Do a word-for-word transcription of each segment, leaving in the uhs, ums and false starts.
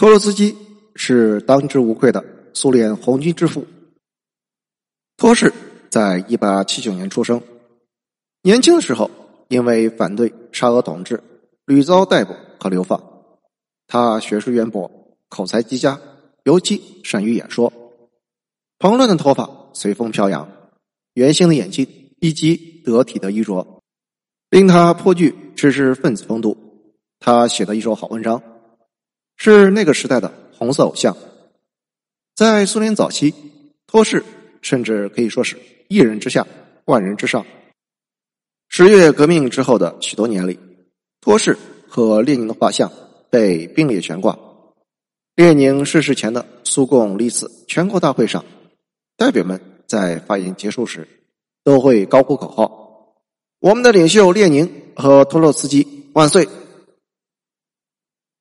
托洛茨基是当之无愧的苏联红军之父。托氏在一八七九年出生，年轻的时候因为反对沙俄统治屡遭逮捕和流放。他学识渊博，口才极佳，尤其善于演说。蓬乱的头发随风飘扬，圆形的眼睛以及得体的衣着令他颇具知识分子风度。他写的一首好文章是那个时代的红色偶像。在苏联早期，托氏甚至可以说是一人之下，万人之上。十月革命之后的许多年里，托氏和列宁的画像被并列悬挂。列宁逝世前的苏共历次全国大会上，代表们在发言结束时都会高呼口号：我们的领袖列宁和托洛茨基万岁。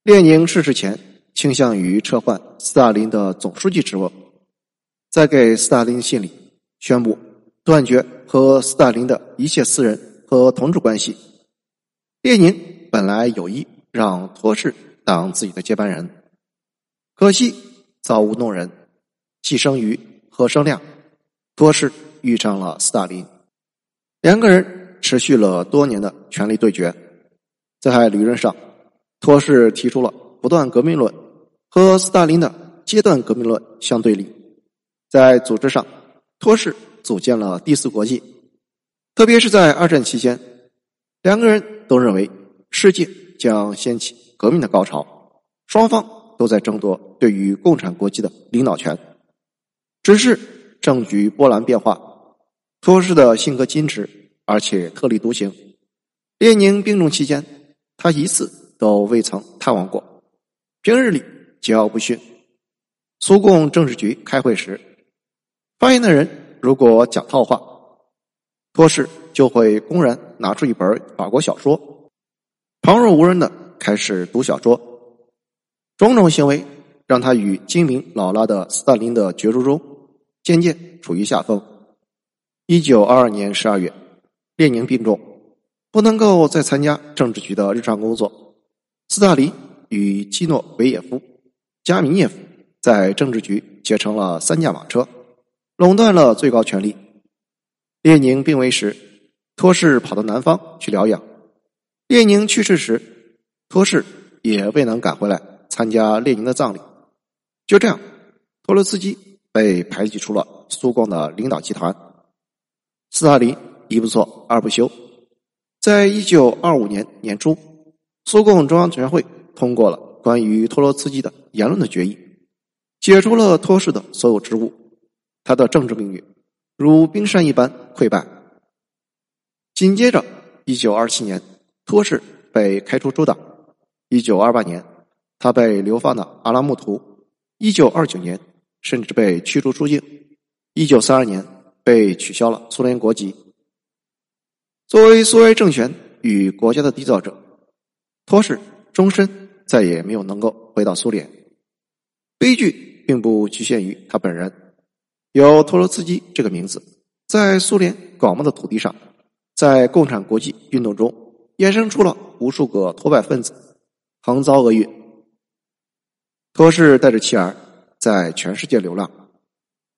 列宁逝世前倾向于撤换斯大林的总书记职务，在给斯大林信里宣布断绝和斯大林的一切私人和同志关系。列宁本来有意让托氏当自己的接班人，可惜造物弄人，既生瑜何生亮，托氏遇上了斯大林，两个人持续了多年的权力对决。在理论上，托氏提出了不断革命论和斯大林的阶段革命论相对立。在组织上，托氏组建了第四国际，特别是在二战期间，两个人都认为世界将掀起革命的高潮，双方都在争夺对于共产国际的领导权。只是政局波澜变化，托氏的性格矜持，而且特立独行。列宁病重期间，他一次都未曾探望过，平日里桀骜不驯。苏共政治局开会时，发言的人如果讲套话，托氏就会公然拿出一本法国小说，旁若无人的开始读小说。种种行为让他与精明老辣的斯大林的角逐中渐渐处于下风。一九二二年十二月，列宁病重，不能够再参加政治局的日常工作。斯大林与基诺维也夫、加米涅夫在政治局结成了三驾马车，垄断了最高权力。列宁病危时，托氏跑到南方去疗养。列宁去世时，托氏也未能赶回来参加列宁的葬礼。就这样，托洛茨基被排挤出了苏共的领导集团。斯大林一不做二不休，在一九二五年年初，苏共中央委员会通过了关于托洛茨基的言论的决议，解除了托氏的所有职务。他的政治命运如冰山一般溃败。紧接着一九二七年，托氏被开除出党，一九二八年他被流放到阿拉木图，一九二九年甚至被驱逐出境，一九三二年被取消了苏联国籍。作为苏维埃政权与国家的缔造者，托氏终身再也没有能够回到苏联。悲剧并不局限于他本人，有托洛茨基这个名字，在苏联广袤的土地上，在共产国际运动中衍生出了无数个托派分子，横遭厄运。托氏带着妻儿在全世界流浪，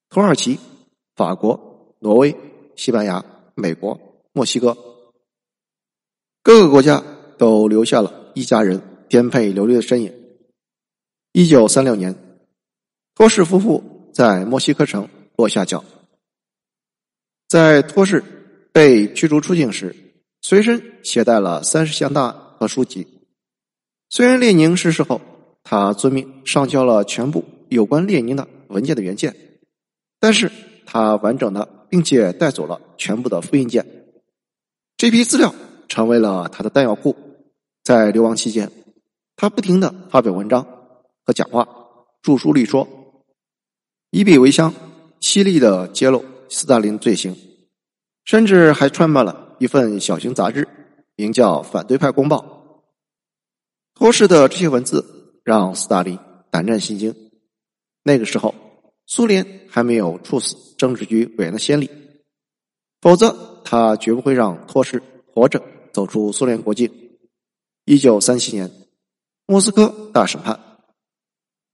土耳其、法国、挪威、西班牙、美国、墨西哥，各个国家都留下了一家人颠沛流离的身影。一九三六年，托氏夫妇在墨西哥城落下脚。在托氏被驱逐出境时，随身携带了三十箱档案和书籍。虽然列宁逝世后，他遵命上交了全部有关列宁的文件的原件，但是他完整的并且带走了全部的复印件。这批资料成为了他的弹药库。在流亡期间，他不停地发表文章和讲话，著书立说，以笔为箱，犀利地揭露斯大林罪行，甚至还创办了一份小型杂志，名叫《反对派公报》。托氏的这些文字让斯大林胆战心惊。那个时候，苏联还没有处死政治局委员的先例，否则他绝不会让托氏活着走出苏联国境。一九三七年，莫斯科大审判，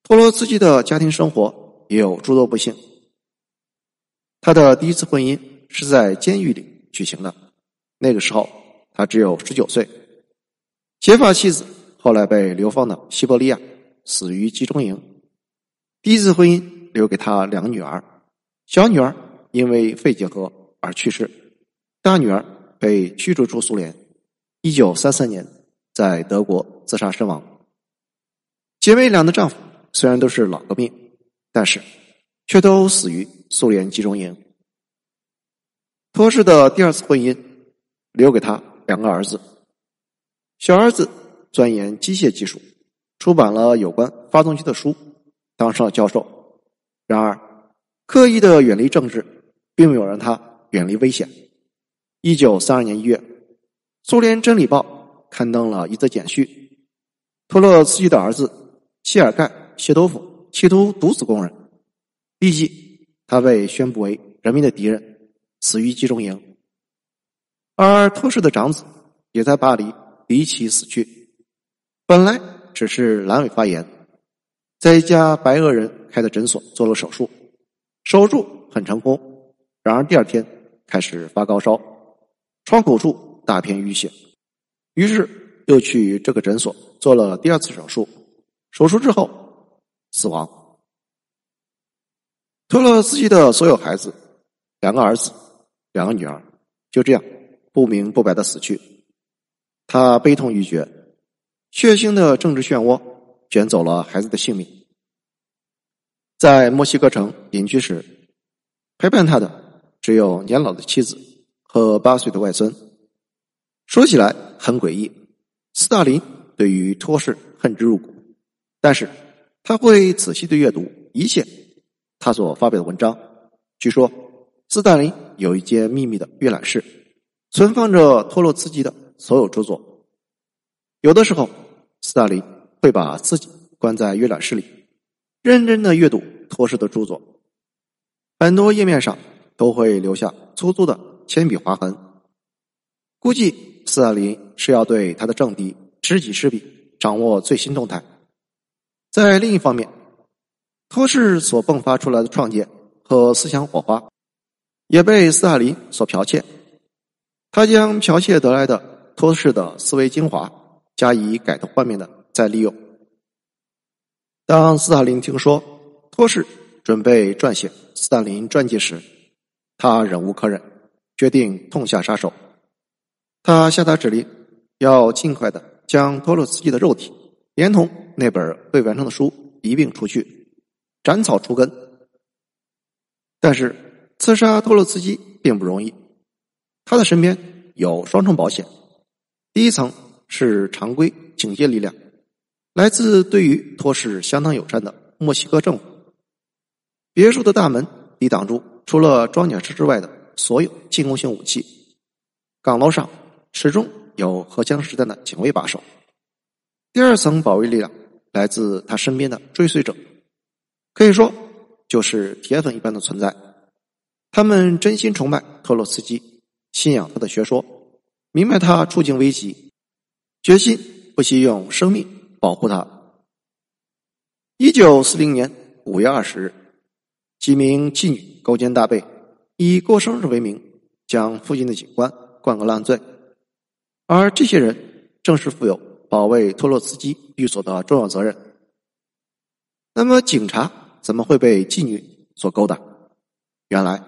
托洛茨基的家庭生活也有诸多不幸。他的第一次婚姻是在监狱里举行的，那个时候他只有十九岁。结发妻子后来被流放到西伯利亚，死于集中营。第一次婚姻留给他两个女儿，小女儿因为肺结核而去世，大女儿被驱逐出苏联，一九三三年在德国自杀身亡。姐妹俩的丈夫虽然都是老革命，但是却都死于苏联集中营。托氏的第二次婚姻留给他两个儿子，小儿子钻研机械技术，出版了有关发动机的书，当上了教授。然而刻意的远离政治并没有让他远离危险。一九三二年一月，苏联真理报刊登了一则简讯，托洛茨基的儿子谢尔盖·谢多夫企图毒死工人，立即他被宣布为人民的敌人，死于集中营。而托氏的长子也在巴黎离奇死去，本来只是阑尾发炎，在一家白俄人开的诊所做了手术，手术很成功，然而第二天开始发高烧，创口处大片淤血，于是又去这个诊所做了第二次手术，手术之后死亡。托洛茨基的所有孩子，两个儿子两个女儿，就这样不明不白的死去，他悲痛欲绝。血腥的政治漩涡卷走了孩子的性命。在墨西哥城隐居时，陪伴他的只有年老的妻子和八岁的外孙。说起来很诡异，斯大林对于托氏恨之入骨，但是他会仔细地阅读一切他所发表的文章。据说斯大林有一间秘密的阅览室，存放着托洛茨基的所有著作。有的时候斯大林会把自己关在阅览室里，认真地阅读托氏的著作，很多页面上都会留下粗粗的铅笔划痕。估计斯大林是要对他的政敌知己知彼，掌握最新动态。在另一方面，托氏所迸发出来的创建和思想火花也被斯大林所剽窃，他将剽窃得来的托氏的思维精华加以改头换面的再利用。当斯大林听说托氏准备撰写斯大林传记时，他忍无可忍，决定痛下杀手。他下达指令，要尽快的将托洛茨基的肉体连同那本未完成的书一并除去，斩草除根。但是刺杀托洛茨基并不容易，他的身边有双重保险。第一层是常规警戒力量，来自对于托氏相当友善的墨西哥政府。别墅的大门抵挡住除了装甲车之外的所有进攻性武器，岗楼上始终有荷枪实弹的警卫把守。第二层保卫力量来自他身边的追随者，可以说就是铁粉一般的存在。他们真心崇拜托洛茨基，信仰他的学说，明白他处境危急，决心不惜用生命保护他。一九四零年五月二十日，几名妓女勾肩搭背，以过生日为名，将附近的警官灌个烂醉。而这些人正是负有保卫托洛茨基寓所的重要责任。那么警察怎么会被妓女所勾搭？原来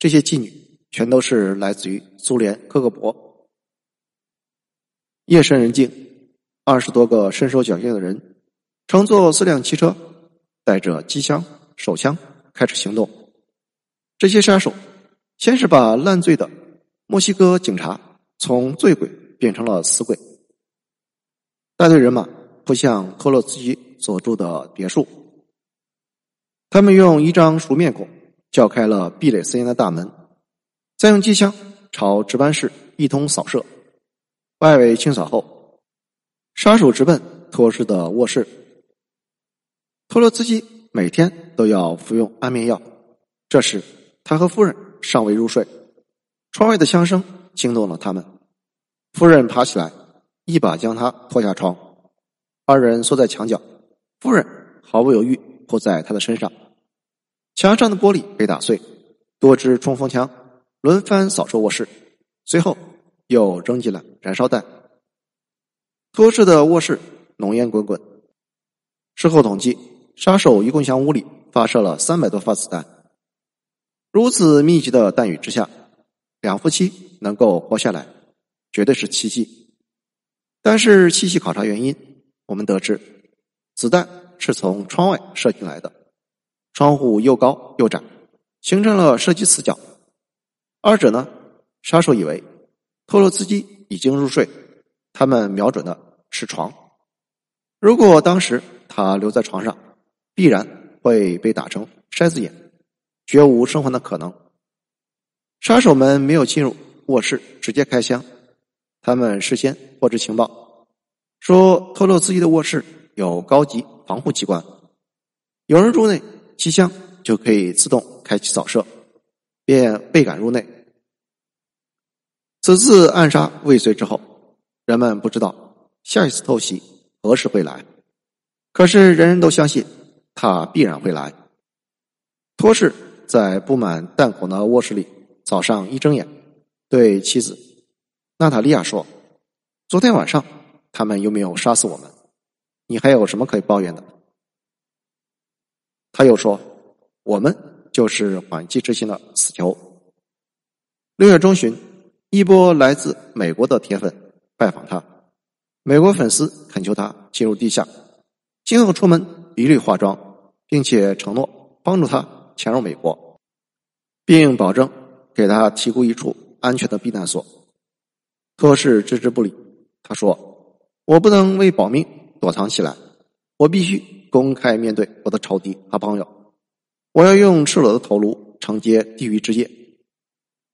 这些妓女全都是来自于苏联克格勃。夜深人静，二十多个身手矫健的人乘坐四辆汽车，带着机枪手枪开始行动。这些杀手先是把烂醉的墨西哥警察从醉鬼变成了死鬼。大队人马扑向托洛茨基所住的别墅，他们用一张熟面孔撬开了壁垒森严的大门，再用机枪朝值班室一通扫射。外围清扫后，杀手直奔托氏的卧室。托洛茨基每天都要服用安眠药，这时他和夫人尚未入睡，窗外的枪声惊动了他们。夫人爬起来，一把将他拖下床，二人缩在墙角，夫人毫不犹豫扣在他的身上。墙上的玻璃被打碎，多支冲锋枪轮番扫射卧室，随后又扔进了燃烧弹。多室的卧室浓烟滚滚。事后统计，杀手一共向屋里发射了三百多发子弹。如此密集的弹雨之下，两夫妻能够活下来绝对是奇迹。但是细细考察原因，我们得知子弹是从窗外射进来的，窗户又高又窄，形成了射击死角。二者呢，杀手以为托洛茨基已经入睡，他们瞄准的是床。如果当时他留在床上，必然会被打成筛子眼，绝无生还的可能。杀手们没有进入卧室直接开枪，他们事先获知情报，说托洛茨基的卧室有高级防护机关，有人入内机枪就可以自动开启扫射，便倍感入内。此次暗杀未遂之后，人们不知道下一次偷袭何时会来，可是人人都相信他必然会来。托氏在布满弹孔的卧室里早上一睁眼，对妻子娜塔莉亚说，昨天晚上他们又没有杀死我们，你还有什么可以抱怨的？他又说，我们就是缓期执行的死囚。六月中旬，一波来自美国的铁粉拜访他，美国粉丝恳求他进入地下，今后出门一律化妆，并且承诺帮助他潜入美国，并保证给他提供一处安全的避难所。托氏置之不理，他说，我不能为保命躲藏起来，我必须公开面对我的仇敌和朋友，我要用赤裸的头颅承接地狱之夜，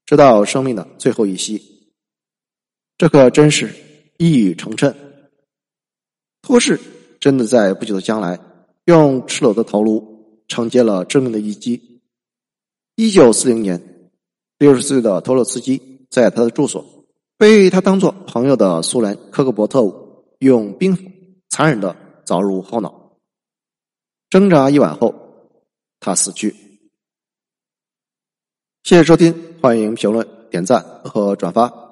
直到生命的最后一息。这可真是一语成谶。托氏真的在不久的将来用赤裸的头颅承接了致命的一击。一九四零年，六十岁的托洛茨基在他的住所被他当作朋友的苏联科格勃特务用冰斧残忍地凿入后脑，挣扎一晚后他死去。谢谢收听，欢迎评论、点赞和转发。